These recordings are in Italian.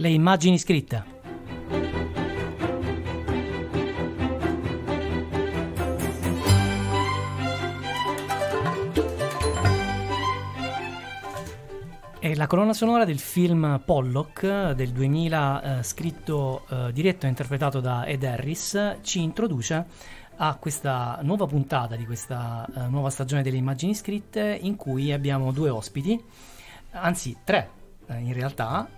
le immagini scritte. È la colonna sonora del film Pollock del 2000, scritto, diretto e interpretato da Ed Harris, ci introduce a questa nuova puntata di questa nuova stagione delle immagini scritte, in cui abbiamo due ospiti, anzi tre in realtà,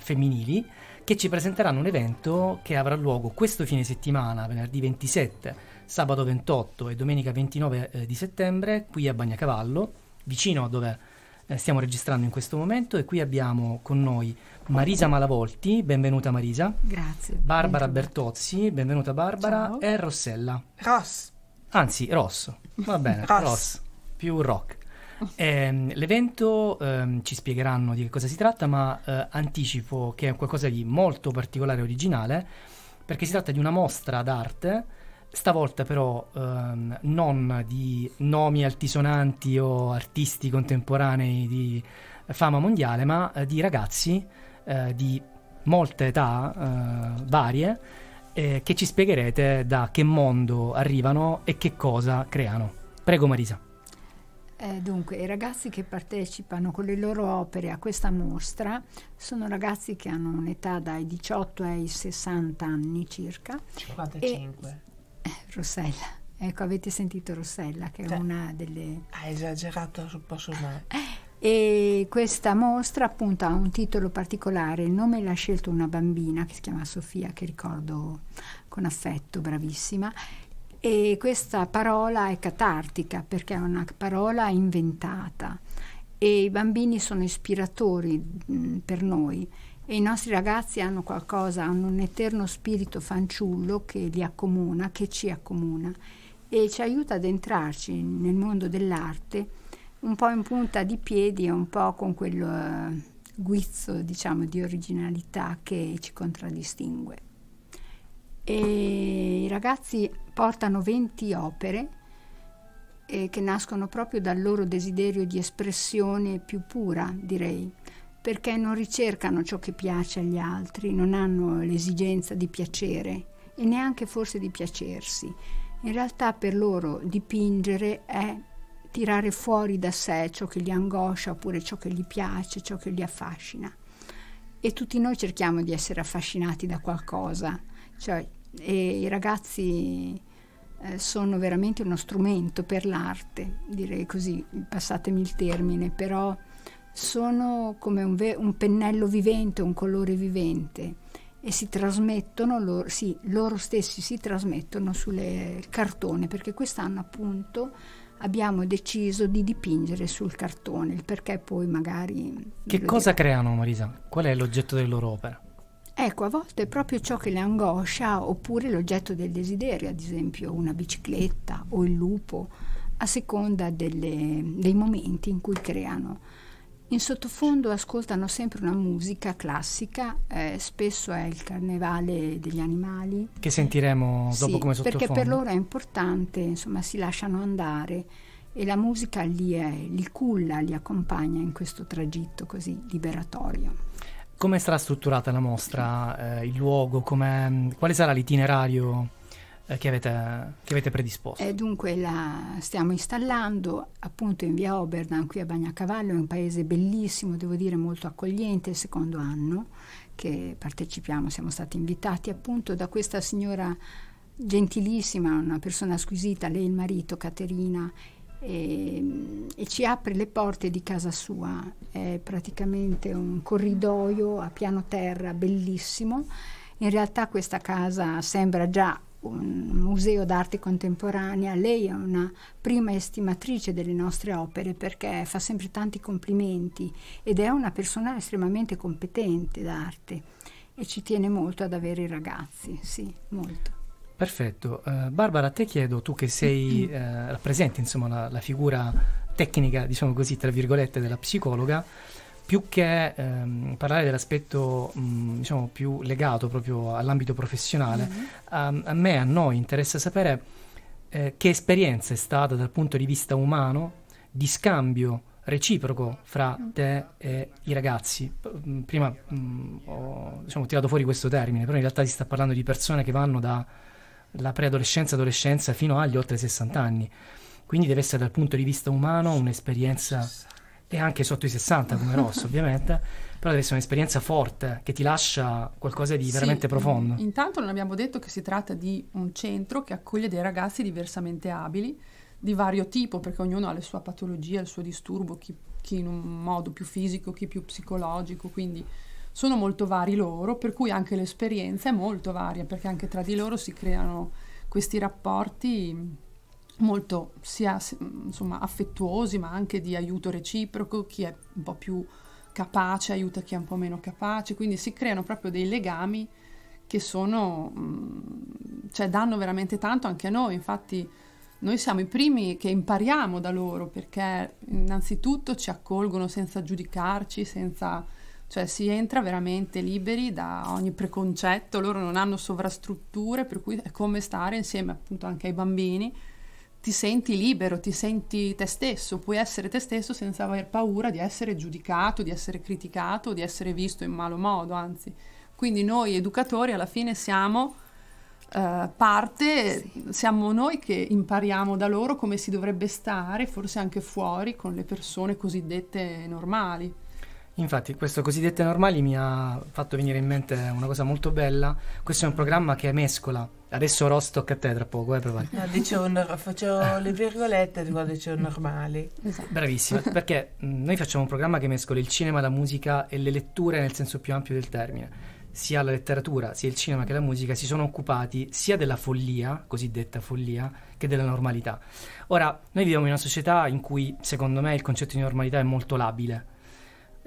femminili, che ci presenteranno un evento che avrà luogo questo fine settimana, venerdì 27, sabato 28 e domenica 29 di settembre, qui a Bagnacavallo, vicino a dove stiamo registrando in questo momento. E qui abbiamo con noi Marisa Malavolti, benvenuta Marisa. Grazie. Barbara Bertozzi, benvenuta Barbara. Ciao. E Rossella. Ross, va bene, Ross, più rock. L'evento, ci spiegheranno di che cosa si tratta, ma anticipo che è qualcosa di molto particolare e originale, perché si tratta di una mostra d'arte, stavolta però non di nomi altisonanti o artisti contemporanei di fama mondiale, ma di ragazzi di molte età varie, che ci spiegherete da che mondo arrivano e che cosa creano. Prego Marisa. Dunque, i ragazzi che partecipano con le loro opere a questa mostra sono ragazzi che hanno un'età dai 18 ai 60 anni circa. 55. Rossella, ecco, avete sentito Rossella, che è una delle... Ha esagerato un po' sul nome. E questa mostra appunto ha un titolo particolare, il nome l'ha scelto una bambina che si chiama Sofia, che ricordo con affetto, bravissima. E questa parola è catartica perché è una parola inventata e i bambini sono ispiratori per noi, e i nostri ragazzi hanno qualcosa, hanno un eterno spirito fanciullo che li accomuna, che ci accomuna e ci aiuta ad entrarci nel mondo dell'arte un po' in punta di piedi e un po' con quel guizzo, diciamo, di originalità che ci contraddistingue. E i ragazzi portano 20 opere che nascono proprio dal loro desiderio di espressione più pura, direi, perché non ricercano ciò che piace agli altri, non hanno l'esigenza di piacere e neanche forse di piacersi. In realtà per loro dipingere è tirare fuori da sé ciò che li angoscia, oppure ciò che gli piace, ciò che li affascina. E tutti noi cerchiamo di essere affascinati da qualcosa, cioè, e i ragazzi sono veramente uno strumento per l'arte, direi così, passatemi il termine, però sono come un pennello vivente, un colore vivente, e si trasmettono, loro stessi si trasmettono sul cartone, perché quest'anno appunto abbiamo deciso di dipingere sul cartone, il perché poi magari... Che cosa creano, Marisa? Qual è l'oggetto delle loro opere? Ecco, a volte è proprio ciò che le angoscia, oppure l'oggetto del desiderio, ad esempio una bicicletta o il lupo, a seconda dei momenti in cui creano. In sottofondo ascoltano sempre una musica classica, spesso è il carnevale degli animali. Che sentiremo dopo, sì, come sottofondo. Perché per loro è importante, insomma, si lasciano andare e la musica li culla, li accompagna in questo tragitto così liberatorio. Come sarà strutturata la mostra, il luogo, quale sarà l'itinerario che avete predisposto? Dunque, la stiamo installando appunto in via Oberdan, qui a Bagnacavallo, è un paese bellissimo, devo dire molto accogliente, il secondo anno che partecipiamo, siamo stati invitati appunto da questa signora gentilissima, una persona squisita, lei e il marito, Caterina, e ci apre le porte di casa sua. È praticamente un corridoio a piano terra bellissimo. In realtà questa casa sembra già un museo d'arte contemporanea. Lei è una prima estimatrice delle nostre opere perché fa sempre tanti complimenti ed è una persona estremamente competente d'arte e ci tiene molto ad avere i ragazzi, sì, molto. Perfetto. Barbara, te chiedo, tu che sei, rappresenti insomma la figura tecnica, diciamo così, tra virgolette, della psicologa, più che parlare dell'aspetto diciamo più legato proprio all'ambito professionale, mm-hmm. a noi interessa sapere che esperienza è stata dal punto di vista umano di scambio reciproco fra te e i ragazzi. Prima ho tirato fuori questo termine, però in realtà si sta parlando di persone che vanno dalla preadolescenza, adolescenza fino agli oltre 60 anni, quindi deve essere dal punto di vista umano un'esperienza, e anche sotto i 60 come Ross ovviamente, però deve essere un'esperienza forte che ti lascia qualcosa di veramente profondo. Intanto non abbiamo detto che si tratta di un centro che accoglie dei ragazzi diversamente abili, di vario tipo, perché ognuno ha le sue patologie, il suo disturbo, chi in un modo più fisico, chi più psicologico, quindi sono molto vari loro, per cui anche l'esperienza è molto varia, perché anche tra di loro si creano questi rapporti molto sia affettuosi, ma anche di aiuto reciproco, chi è un po' più capace aiuta chi è un po' meno capace, quindi si creano proprio dei legami che sono danno veramente tanto anche a noi. Infatti noi siamo i primi che impariamo da loro, perché innanzitutto ci accolgono senza giudicarci, si entra veramente liberi da ogni preconcetto, loro non hanno sovrastrutture, per cui è come stare insieme appunto anche ai bambini, ti senti libero, ti senti te stesso, puoi essere te stesso senza aver paura di essere giudicato, di essere criticato, di essere visto in malo modo, anzi. Quindi noi educatori alla fine siamo... siamo noi che impariamo da loro come si dovrebbe stare, forse anche fuori con le persone cosiddette normali. Infatti questo cosiddette normali mi ha fatto venire in mente una cosa molto bella. Questo è un programma che mescola, adesso Rostock a te tra poco, faccio le virgolette quando dicevo normali, esatto. Bravissima, perché noi facciamo un programma che mescola il cinema, la musica e le letture nel senso più ampio del termine. Sia la letteratura, sia il cinema che la musica si sono occupati sia della follia, cosiddetta follia, che della normalità. Ora, noi viviamo in una società in cui, secondo me, il concetto di normalità è molto labile,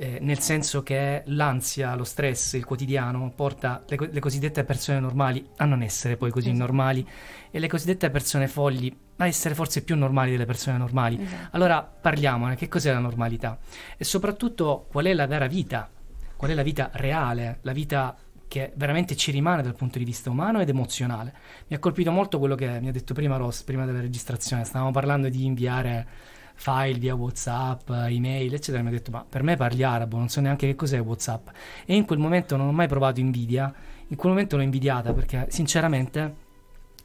nel senso che l'ansia, lo stress, il quotidiano porta le cosiddette persone normali a non essere poi così normali, e le cosiddette persone folli a essere forse più normali delle persone normali. Esatto. Allora, parliamone, che cos'è la normalità? E soprattutto, qual è la vera vita? Qual è la vita reale, la vita che veramente ci rimane dal punto di vista umano ed emozionale. Mi ha colpito molto quello che mi ha detto prima Ross, prima della registrazione, stavamo parlando di inviare file via WhatsApp, email, eccetera, mi ha detto, ma per me parli arabo, non so neanche che cos'è WhatsApp. E in quel momento non ho mai provato invidia, in quel momento l'ho invidiata, perché sinceramente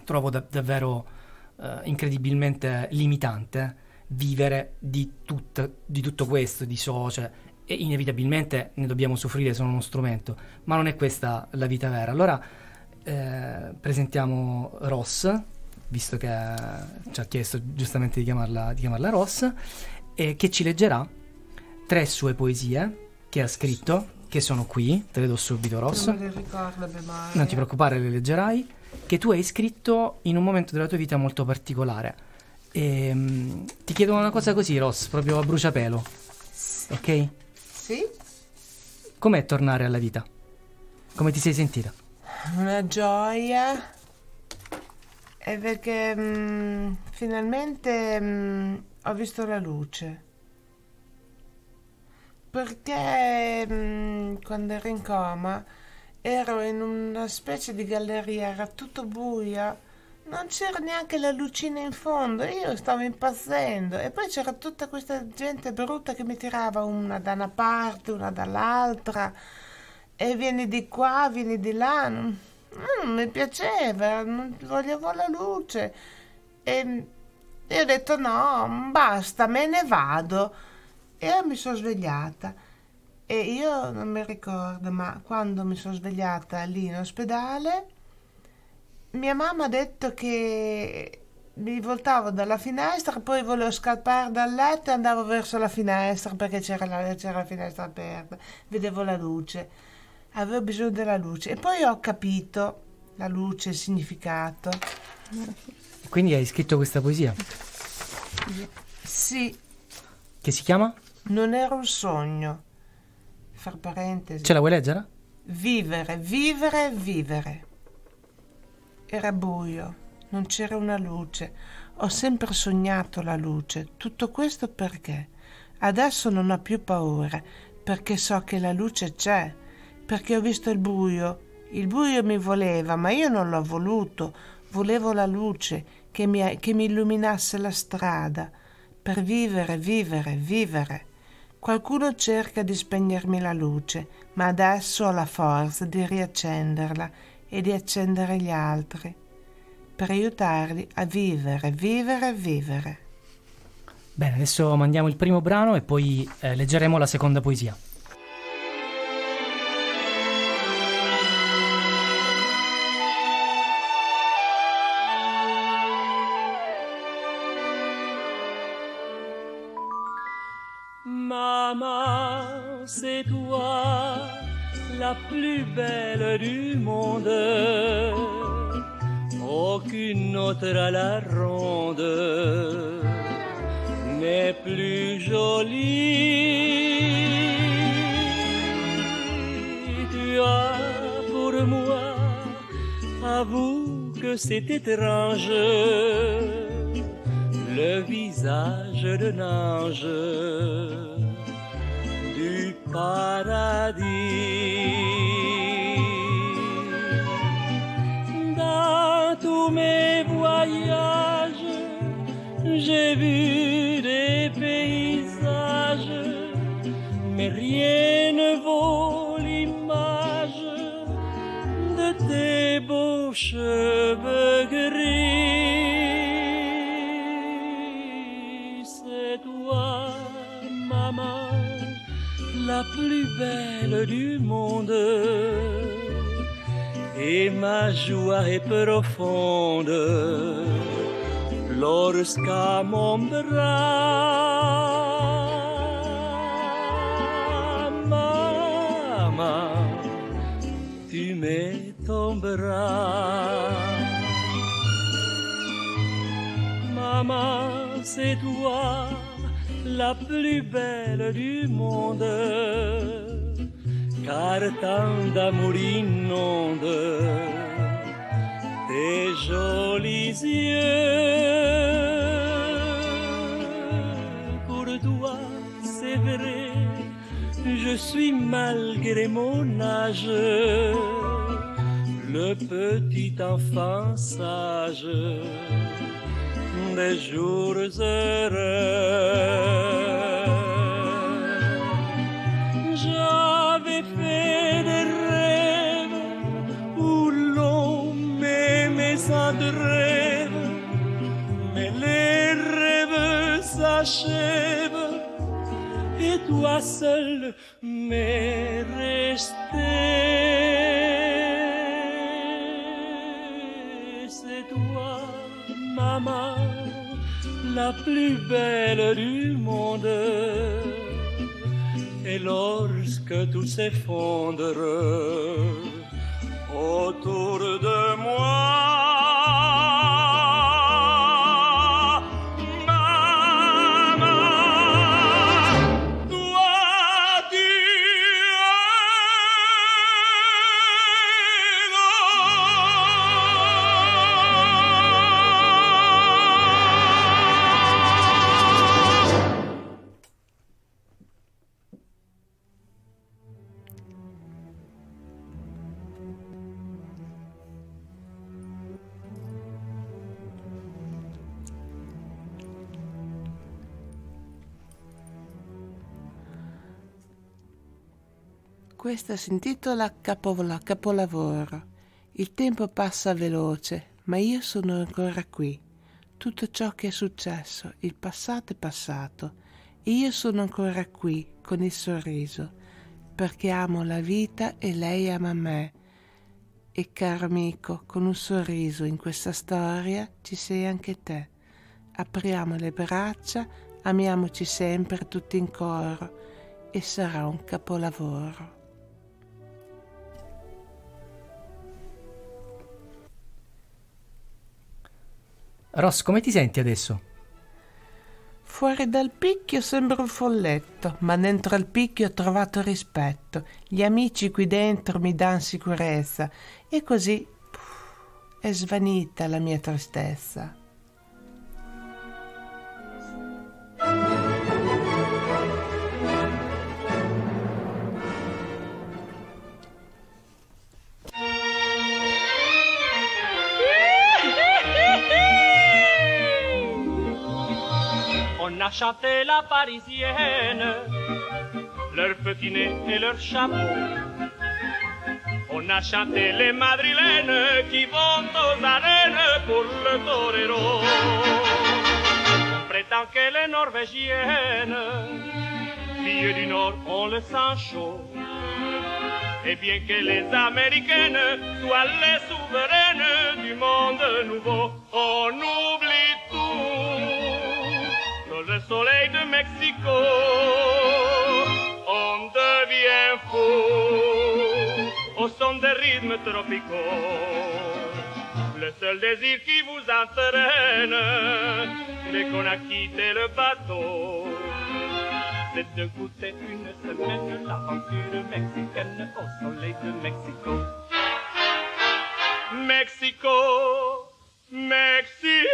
trovo davvero incredibilmente limitante vivere di tutto questo, di social, e inevitabilmente ne dobbiamo soffrire, sono uno strumento, ma non è questa la vita vera. Allora presentiamo Ross, visto che ci ha chiesto giustamente di chiamarla Ross, che ci leggerà 3 sue poesie che ha scritto, che sono qui, te le do subito Ross, non ti preoccupare, le leggerai, che tu hai scritto in un momento della tua vita molto particolare. Ti chiedo una cosa così Ross, proprio a bruciapelo, ok? Sì. Com'è tornare alla vita? Come ti sei sentita? Una gioia. È perché finalmente ho visto la luce. Perché quando ero in coma ero in una specie di galleria, era tutto buio, non c'era neanche la lucina in fondo, io stavo impazzendo, e poi c'era tutta questa gente brutta che mi tirava una da una parte, una dall'altra, e vieni di qua, vieni di là, non mi piaceva, non volevo la luce, e io ho detto no, basta, me ne vado, e io mi sono svegliata, e io non mi ricordo, ma quando mi sono svegliata lì in ospedale, mia mamma ha detto che mi voltavo dalla finestra, poi volevo scappare dal letto e andavo verso la finestra perché c'era la finestra aperta, vedevo la luce, avevo bisogno della luce, e poi ho capito la luce, il significato. Quindi hai scritto questa poesia? Sì. Che si chiama? Non era un sogno, fra parentesi. Ce la vuoi leggere? Vivere, vivere, vivere. Era buio, non c'era una luce, ho sempre sognato la luce, tutto questo perché? Adesso non ho più paura, perché so che la luce c'è, perché ho visto il buio mi voleva, ma io non l'ho voluto, volevo la luce che mi illuminasse la strada, Per vivere, vivere, vivere. Qualcuno cerca di spegnermi la luce, ma adesso ho la forza di riaccenderla e di accendere gli altri, per aiutarli a vivere, vivere, vivere. Bene, adesso mandiamo il primo brano e poi leggeremo la seconda poesia. Maman, c'est toi la plus belle du monde. Aucune autre à la ronde n'est plus jolie. Tu as pour moi, avoue que c'est étrange, le visage d'un ange du paradis. Dans tous mes voyages, j'ai vu des paysages, mais rien ne vaut l'image de tes beaux cheveux gris. La plus belle du monde, et ma joie est profonde lorsqu'à mon bras, maman, tu mets ton bras. Maman, c'est toi la plus belle du monde, car tant d'amour inonde tes jolis yeux. Pour toi, c'est vrai, je suis malgré mon âge le petit enfant sage des jours heureux. J'avais fait des rêves où l'on m'aimait sans rêve, mais les rêves s'achèvent et toi seul m'es resté. C'est toi, maman, la plus belle du monde, et lorsque tout s'effondre autour de moi, maman, toi tu es Questa si intitola Capolavoro. Il tempo passa veloce, ma io sono ancora qui. Tutto ciò che è successo, il passato è passato, e io sono ancora qui con il sorriso, perché amo la vita e lei ama me. E caro amico, con un sorriso in questa storia ci sei anche te. Apriamo le braccia, amiamoci sempre tutti in coro, e sarà un capolavoro. Ross, come ti senti adesso? Fuori dal picchio sembro un folletto, ma dentro al picchio ho trovato rispetto. Gli amici qui dentro mi danno sicurezza, e così è svanita la mia tristezza. on a chanté la parisienne, leur petit nez et leur chapeau. On a chanté les madrilènes qui vont aux arènes pour le torero. On prétend que les norvégiennes, filles du Nord, ont le sang chaud. Et bien que les américaines soient les souveraines du monde nouveau, on oublie tout. Dans le soleil de Mexico, on devient fou au son des rythmes tropicaux. Le seul désir qui vous entraîne, dès qu'on a quitté le bateau, c'est de goûter une semaine l'aventure mexicaine au soleil de Mexico. Mexico, Mexico,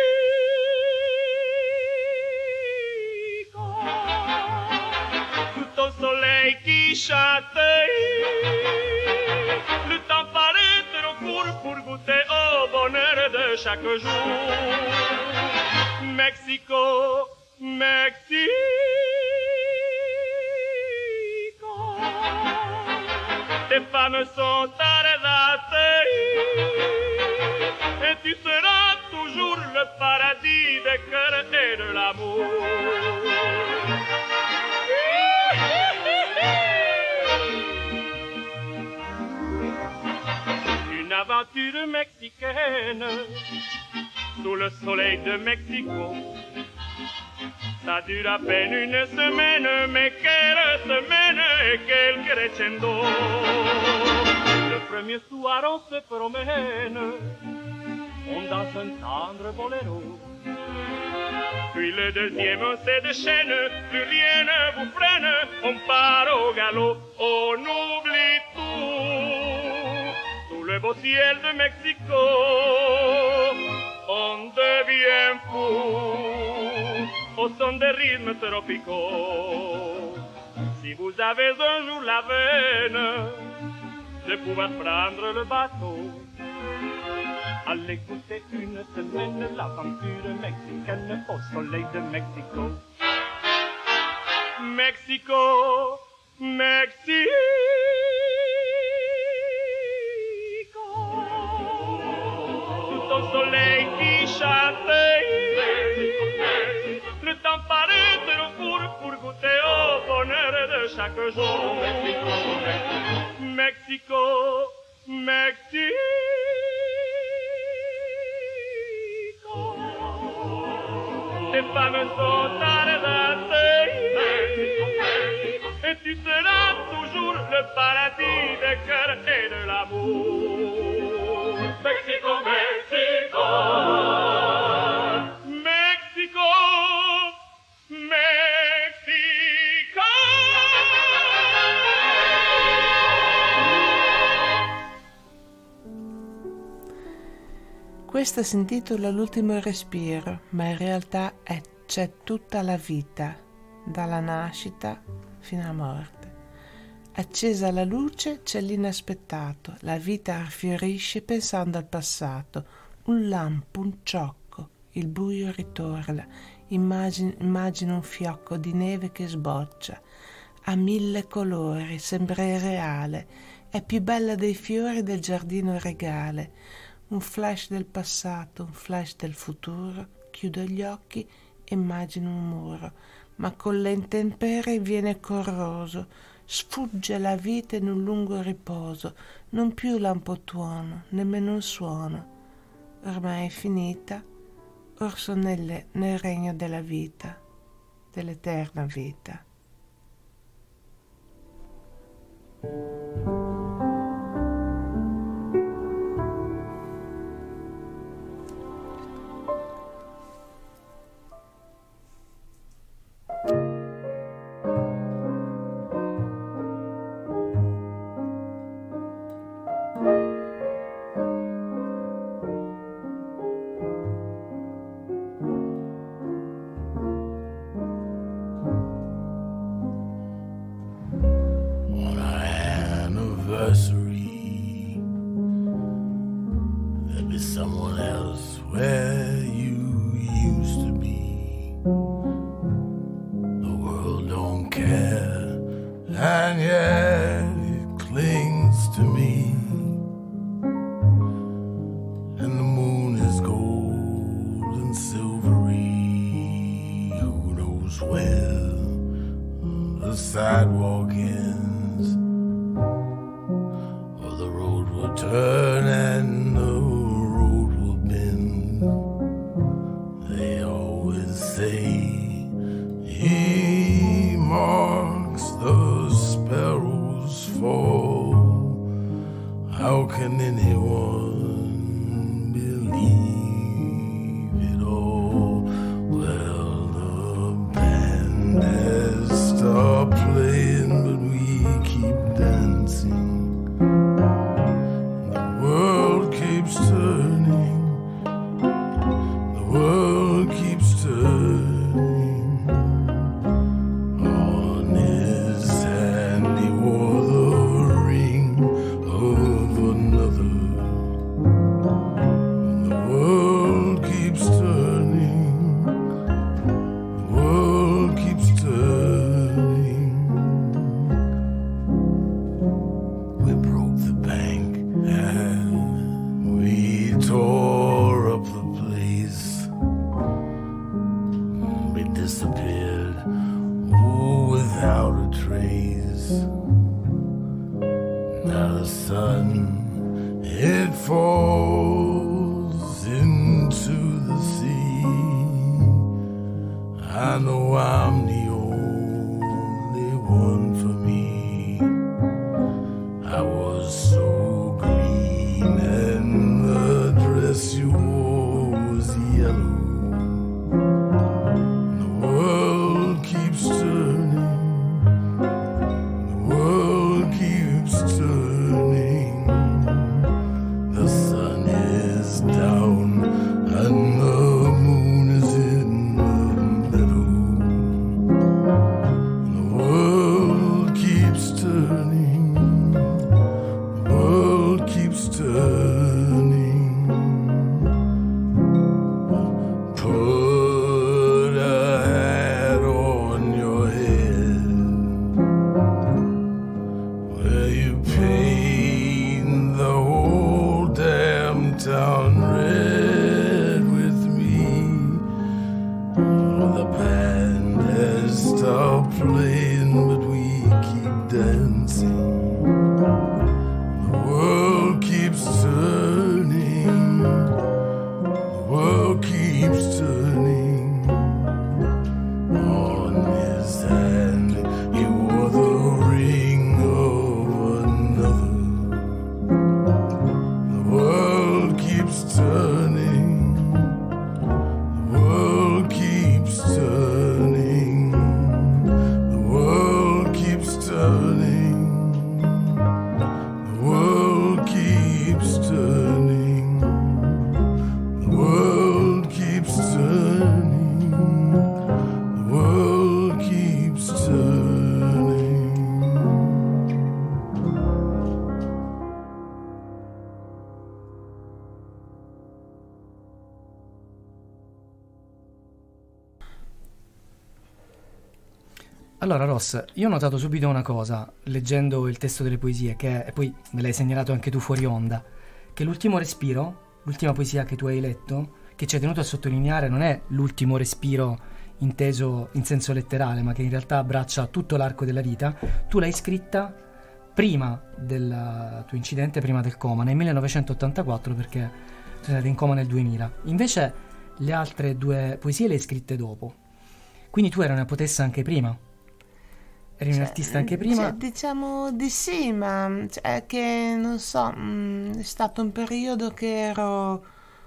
tout au soleil qui châteille, le temps paraît trop court pour goûter au bonheur de chaque jour. Mexico, Mexico, les femmes sont arrêtées et tu seras toujours le paradis des cœurs et de l'amour. Une aventure mexicaine sous le soleil de Mexico. Ça dure à peine une semaine, mais quelle semaine et quel crescendo. Le premier soir on se promène, on danse un tendre boléro. Puis le deuxième on se déchaîne, plus rien ne vous freine, on part au galop, on oublie tout. Sous le beau ciel de Mexico, on devient fou au son des rythmes tropicaux. Si vous avez un jour la veine de pouvoir prendre le bateau, allez goûter une semaine l'aventure mexicaine au soleil de Mexico. Mexico, Mexico, tout au soleil qui chante. Le temps paraît trop court pour goûter au bonheur de chaque jour. Mexico, Mexico, tes femmes sont arrêtées et tu seras toujours le paradis des cœurs et de l'amour. Mexico, Mexico. Questa si intitola L'ultimo respiro, ma in realtà c'è tutta la vita, dalla nascita fino alla morte. Accesa la luce c'è l'inaspettato, la vita affiorisce pensando al passato, un lampo, un ciocco, il buio ritorna, immagina un fiocco di neve che sboccia, ha mille colori, sembra irreale, è più bella dei fiori del giardino regale. Un flash del passato, un flash del futuro, chiudo gli occhi e immagino un muro, ma con le intemperie viene corroso, sfugge la vita in un lungo riposo, non più lampotuono, nemmeno un suono. Ormai è finita, or sono nel regno della vita, dell'eterna vita. and yet it clings to me, and the moon is gold and silvery, who knows when the sidewalk ends, or the road will turn and the road will bend. They always say he marks the sparrow's fall. How can anyone believe it all? Well, the band has stopped playing, but we keep dancing. The world keeps turning. The world keeps turning. Allora Ross, io ho notato subito una cosa, leggendo il testo delle poesie, che e poi me l'hai segnalato anche tu fuori onda, che l'ultimo respiro, l'ultima poesia che tu hai letto, che ci hai tenuto a sottolineare non è l'ultimo respiro inteso in senso letterale, ma che in realtà abbraccia tutto l'arco della vita, tu l'hai scritta prima del tuo incidente, prima del coma, nel 1984, perché tu sei andato in coma nel 2000. Invece le altre due poesie le hai scritte dopo, quindi tu eri una poetessa anche prima. Eri un artista anche prima? Cioè, diciamo di sì, ma cioè che non so, è stato un periodo che ero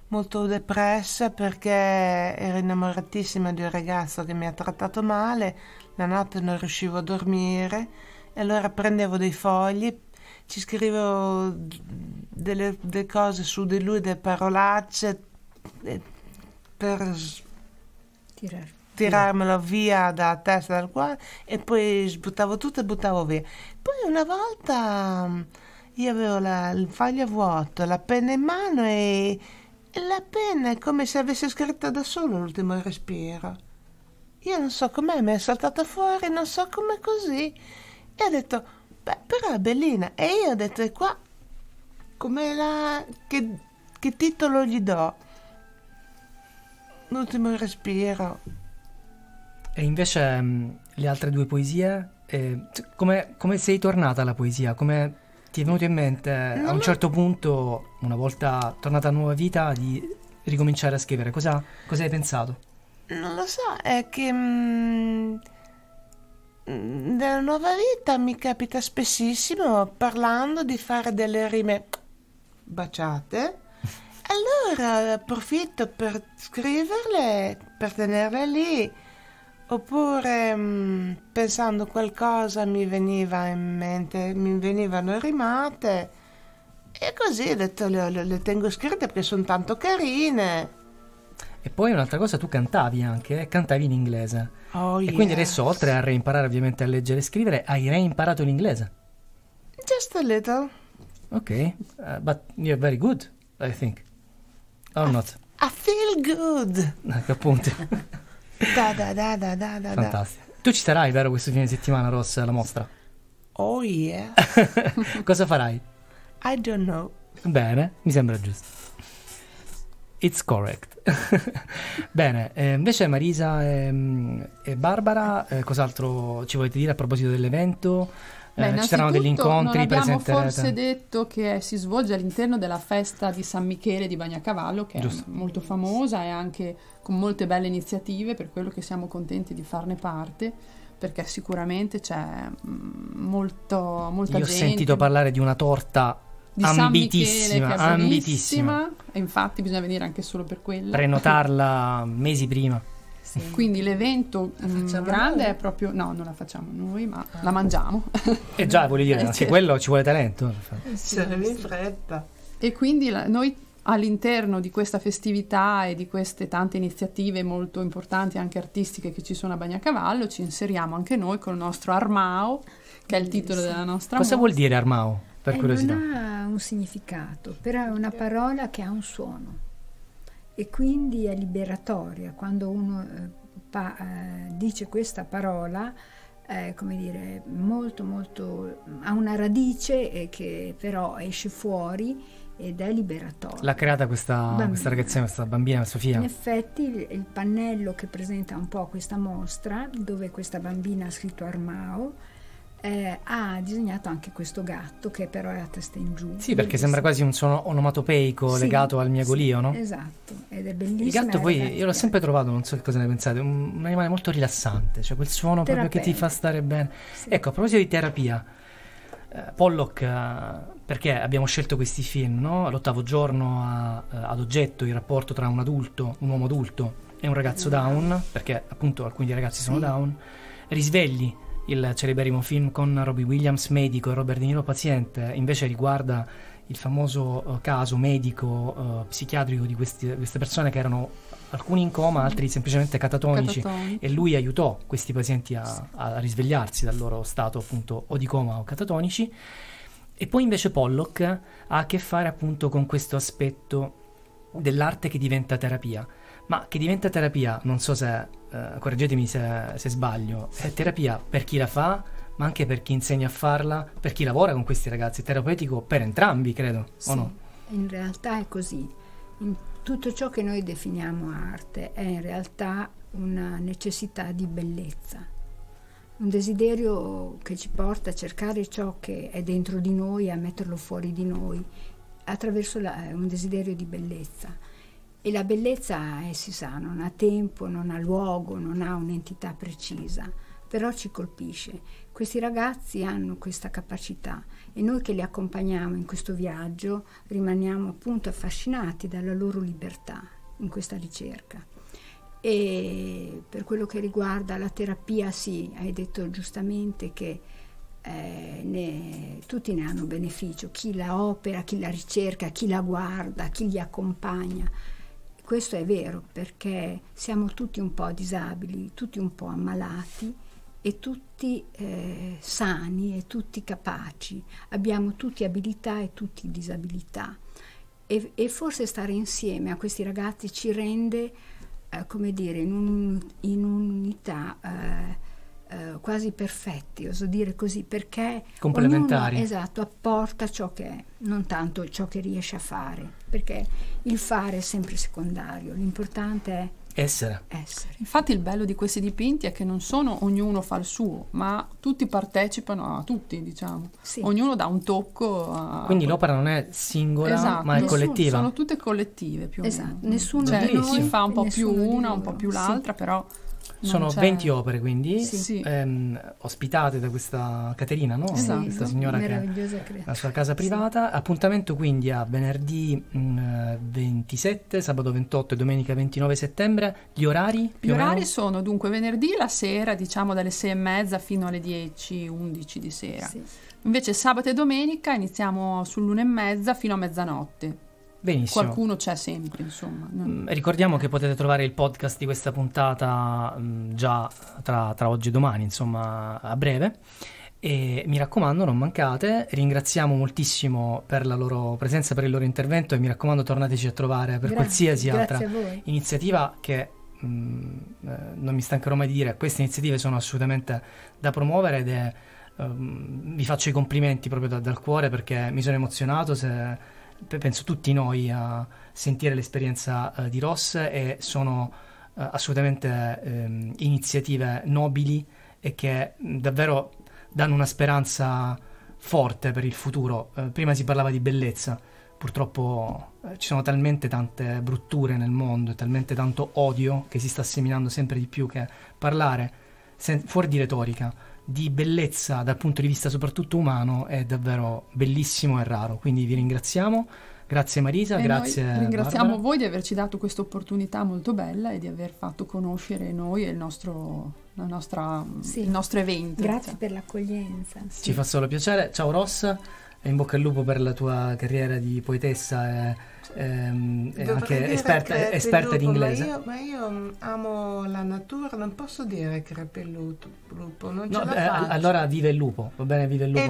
molto depressa perché ero innamoratissima di un ragazzo che mi ha trattato male, la notte non riuscivo a dormire e allora prendevo dei fogli, ci scrivevo delle cose su di lui, delle parolacce per tirarmelo via da testa dal cuore e poi sbuttavo tutto e buttavo via. Poi una volta io avevo il foglio vuoto, la penna in mano e la penna è come se avesse scritto da solo l'ultimo respiro. Io non so com'è, mi è saltata fuori, non so com'è così. e ha detto, beh, però è bellina. E io ho detto, e qua come la che titolo gli do? L'ultimo respiro. E invece le altre due poesie, come sei tornata alla poesia? Come ti è venuto in mente a un certo punto, una volta tornata a nuova vita, di ricominciare a scrivere? Cosa hai pensato? Non lo so, è che nella nuova vita mi capita spessissimo, parlando, di fare delle rime baciate. Allora approfitto per scriverle, per tenerle lì, oppure pensando qualcosa mi veniva in mente, mi venivano rimate e così ho detto le tengo scritte perché sono tanto carine. E poi un'altra cosa, tu cantavi anche, cantavi in inglese. Oh, e yes. Quindi adesso, oltre a reimparare ovviamente a leggere e scrivere, hai reimparato l'inglese? Just a little. Ok, but you're very good, I think. Or not? I feel good. Appunto. Da. Fantastico. Tu ci sarai, vero, questo fine settimana, Ross, alla mostra? Oh yeah. Cosa farai? I don't know. Bene, mi sembra giusto. It's correct. Bene, invece Marisa e Barbara, cos'altro ci volete dire a proposito dell'evento? Ci saranno degli incontri? Non abbiamo forse detto che si svolge all'interno della festa di San Michele di Bagnacavallo, che giusto. È molto famosa e anche con molte belle iniziative, per quello che siamo contenti di farne parte, perché sicuramente c'è molta gente. Io ho sentito parlare di una torta di ambitissima, San Michele, ambitissima, e infatti bisogna venire anche solo per quella, prenotarla mesi prima. Sì. Quindi l'evento grande noi? È proprio, no, non la facciamo noi, ma la mangiamo. E già, voglio dire, anche certo. Quello ci vuole talento. Serve in fretta. E quindi noi all'interno di questa festività e di queste tante iniziative molto importanti, anche artistiche, che ci sono a Bagnacavallo, ci inseriamo anche noi con il nostro Armao, che è il titolo della nostra mostra. Cosa vuol dire Armao? Per curiosità. Non ha un significato, però è una parola che ha un suono e quindi è liberatoria. Quando uno dice questa parola, come dire, molto molto ha una radice che però esce fuori ed è liberatoria. L'ha creata questa ragazzina, questa bambina, Sofia. In effetti il pannello che presenta un po' questa mostra, dove questa bambina ha scritto Armao, ha disegnato anche questo gatto che però è a testa in giù. Sì, perché sembra quasi un suono onomatopeico, sì, legato al miagolio, sì, no? Esatto, ed è bellissimo. Il gatto poi, io l'ho sempre trovato, non so cosa ne pensate, un animale molto rilassante, cioè quel suono proprio che ti fa stare bene. Sì. Ecco, a proposito di terapia, Pollock, perché abbiamo scelto questi film, no? L'ottavo giorno ha ad oggetto il rapporto tra un adulto, un uomo adulto e un ragazzo down, perché appunto alcuni ragazzi sono down. Risvegli, il celeberrimo film con Robbie Williams, medico, e Robert De Niro, paziente, invece riguarda il famoso caso medico psichiatrico di queste persone che erano alcuni in coma, altri semplicemente catatonici. E lui aiutò questi pazienti a risvegliarsi dal loro stato appunto o di coma o catatonici. E poi invece Pollock ha a che fare appunto con questo aspetto dell'arte che diventa terapia. Ma che diventa terapia, non so se, correggetemi se sbaglio, è terapia per chi la fa, ma anche per chi insegna a farla, per chi lavora con questi ragazzi, è terapeutico per entrambi, credo, sì, o no? In realtà è così. Tutto ciò che noi definiamo arte è in realtà una necessità di bellezza, un desiderio che ci porta a cercare ciò che è dentro di noi e a metterlo fuori di noi, attraverso un desiderio di bellezza. E la bellezza, si sa, non ha tempo, non ha luogo, non ha un'entità precisa, però ci colpisce. Questi ragazzi hanno questa capacità e noi che li accompagniamo in questo viaggio rimaniamo appunto affascinati dalla loro libertà in questa ricerca. E per quello che riguarda la terapia, sì, hai detto giustamente che tutti ne hanno beneficio, chi la opera, chi la ricerca, chi la guarda, chi li accompagna. Questo è vero, perché siamo tutti un po' disabili, tutti un po' ammalati e tutti sani e tutti capaci. Abbiamo tutti abilità e tutti disabilità. E forse stare insieme a questi ragazzi ci rende, come dire, in un'unità quasi perfetti, oso dire così, perché complementari, ognuno, esatto, apporta ciò che è, non tanto ciò che riesce a fare, perché il fare è sempre secondario, l'importante è essere. Infatti il bello di questi dipinti è che non sono ognuno fa il suo, ma tutti partecipano a tutti, diciamo, sì. Ognuno dà un tocco a... quindi l'opera non è singola, esatto, ma è collettiva, sono tutte collettive più o meno, esatto, nessuno, cioè, di noi si fa un po' più una, un po' più l'altra, sì. Però sono 20 opere, quindi sì. Ospitate da questa Caterina, no? Esatto. Questa signora che ha la sua casa privata. Sì. Appuntamento quindi a venerdì 27, sabato 28 e domenica 29 settembre. Gli orari? Gli orari sono dunque venerdì la sera, diciamo dalle 6:30 fino alle 10-11 di sera. Sì. Invece sabato e domenica iniziamo sull'1:30 fino a mezzanotte. Benissimo. Qualcuno c'è sempre, insomma. Ricordiamo che potete trovare il podcast di questa puntata già tra oggi e domani, insomma, a breve. E mi raccomando, non mancate. Ringraziamo moltissimo per la loro presenza, per il loro intervento, e mi raccomando, tornateci a trovare per qualsiasi altra iniziativa che non mi stancherò mai di dire. Queste iniziative sono assolutamente da promuovere ed è, vi faccio i complimenti proprio dal cuore, perché mi sono emozionato, penso tutti noi, a sentire l'esperienza di Ross, e sono assolutamente iniziative nobili e che davvero danno una speranza forte per il futuro. Prima si parlava di bellezza, purtroppo ci sono talmente tante brutture nel mondo, talmente tanto odio che si sta seminando sempre di più, che parlare fuori di retorica di bellezza dal punto di vista soprattutto umano è davvero bellissimo e raro. Quindi vi ringraziamo, grazie Marisa, grazie ringraziamo Barbara. Voi di averci dato questa opportunità molto bella e di aver fatto conoscere noi e il nostro evento. Grazie per l'accoglienza. Sì. Ci fa solo piacere. Ciao Ross, e in bocca al lupo per la tua carriera di poetessa e anche esperta di inglese. Ma io amo la natura, non posso dire che era per lupo, non ce la faccio. Allora vive il lupo, va bene, vive il lupo.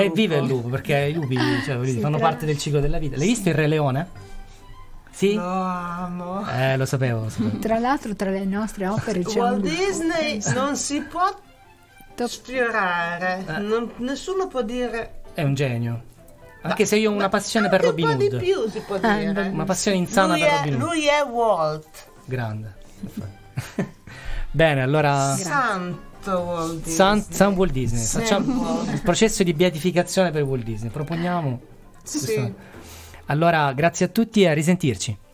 E vive il lupo, perché i lupi, cioè, sì, fanno parte del ciclo della vita. L'hai visto il Re Leone? Sì? Lo amo. Lo sapevo. Tra l'altro tra le nostre opere c'è Walt Disney, non si può sfiorare, nessuno può dire... È un genio. Anche se io ho una passione per Robin Hood. Un po' di più si può dire. Una passione insana per Robin Hood. Lui è Walt. Grande. Bene, allora... Santo Walt Disney. San Walt Disney. Facciamo il processo di beatificazione per Walt Disney. Proponiamo... Sì. Allora, grazie a tutti e a risentirci.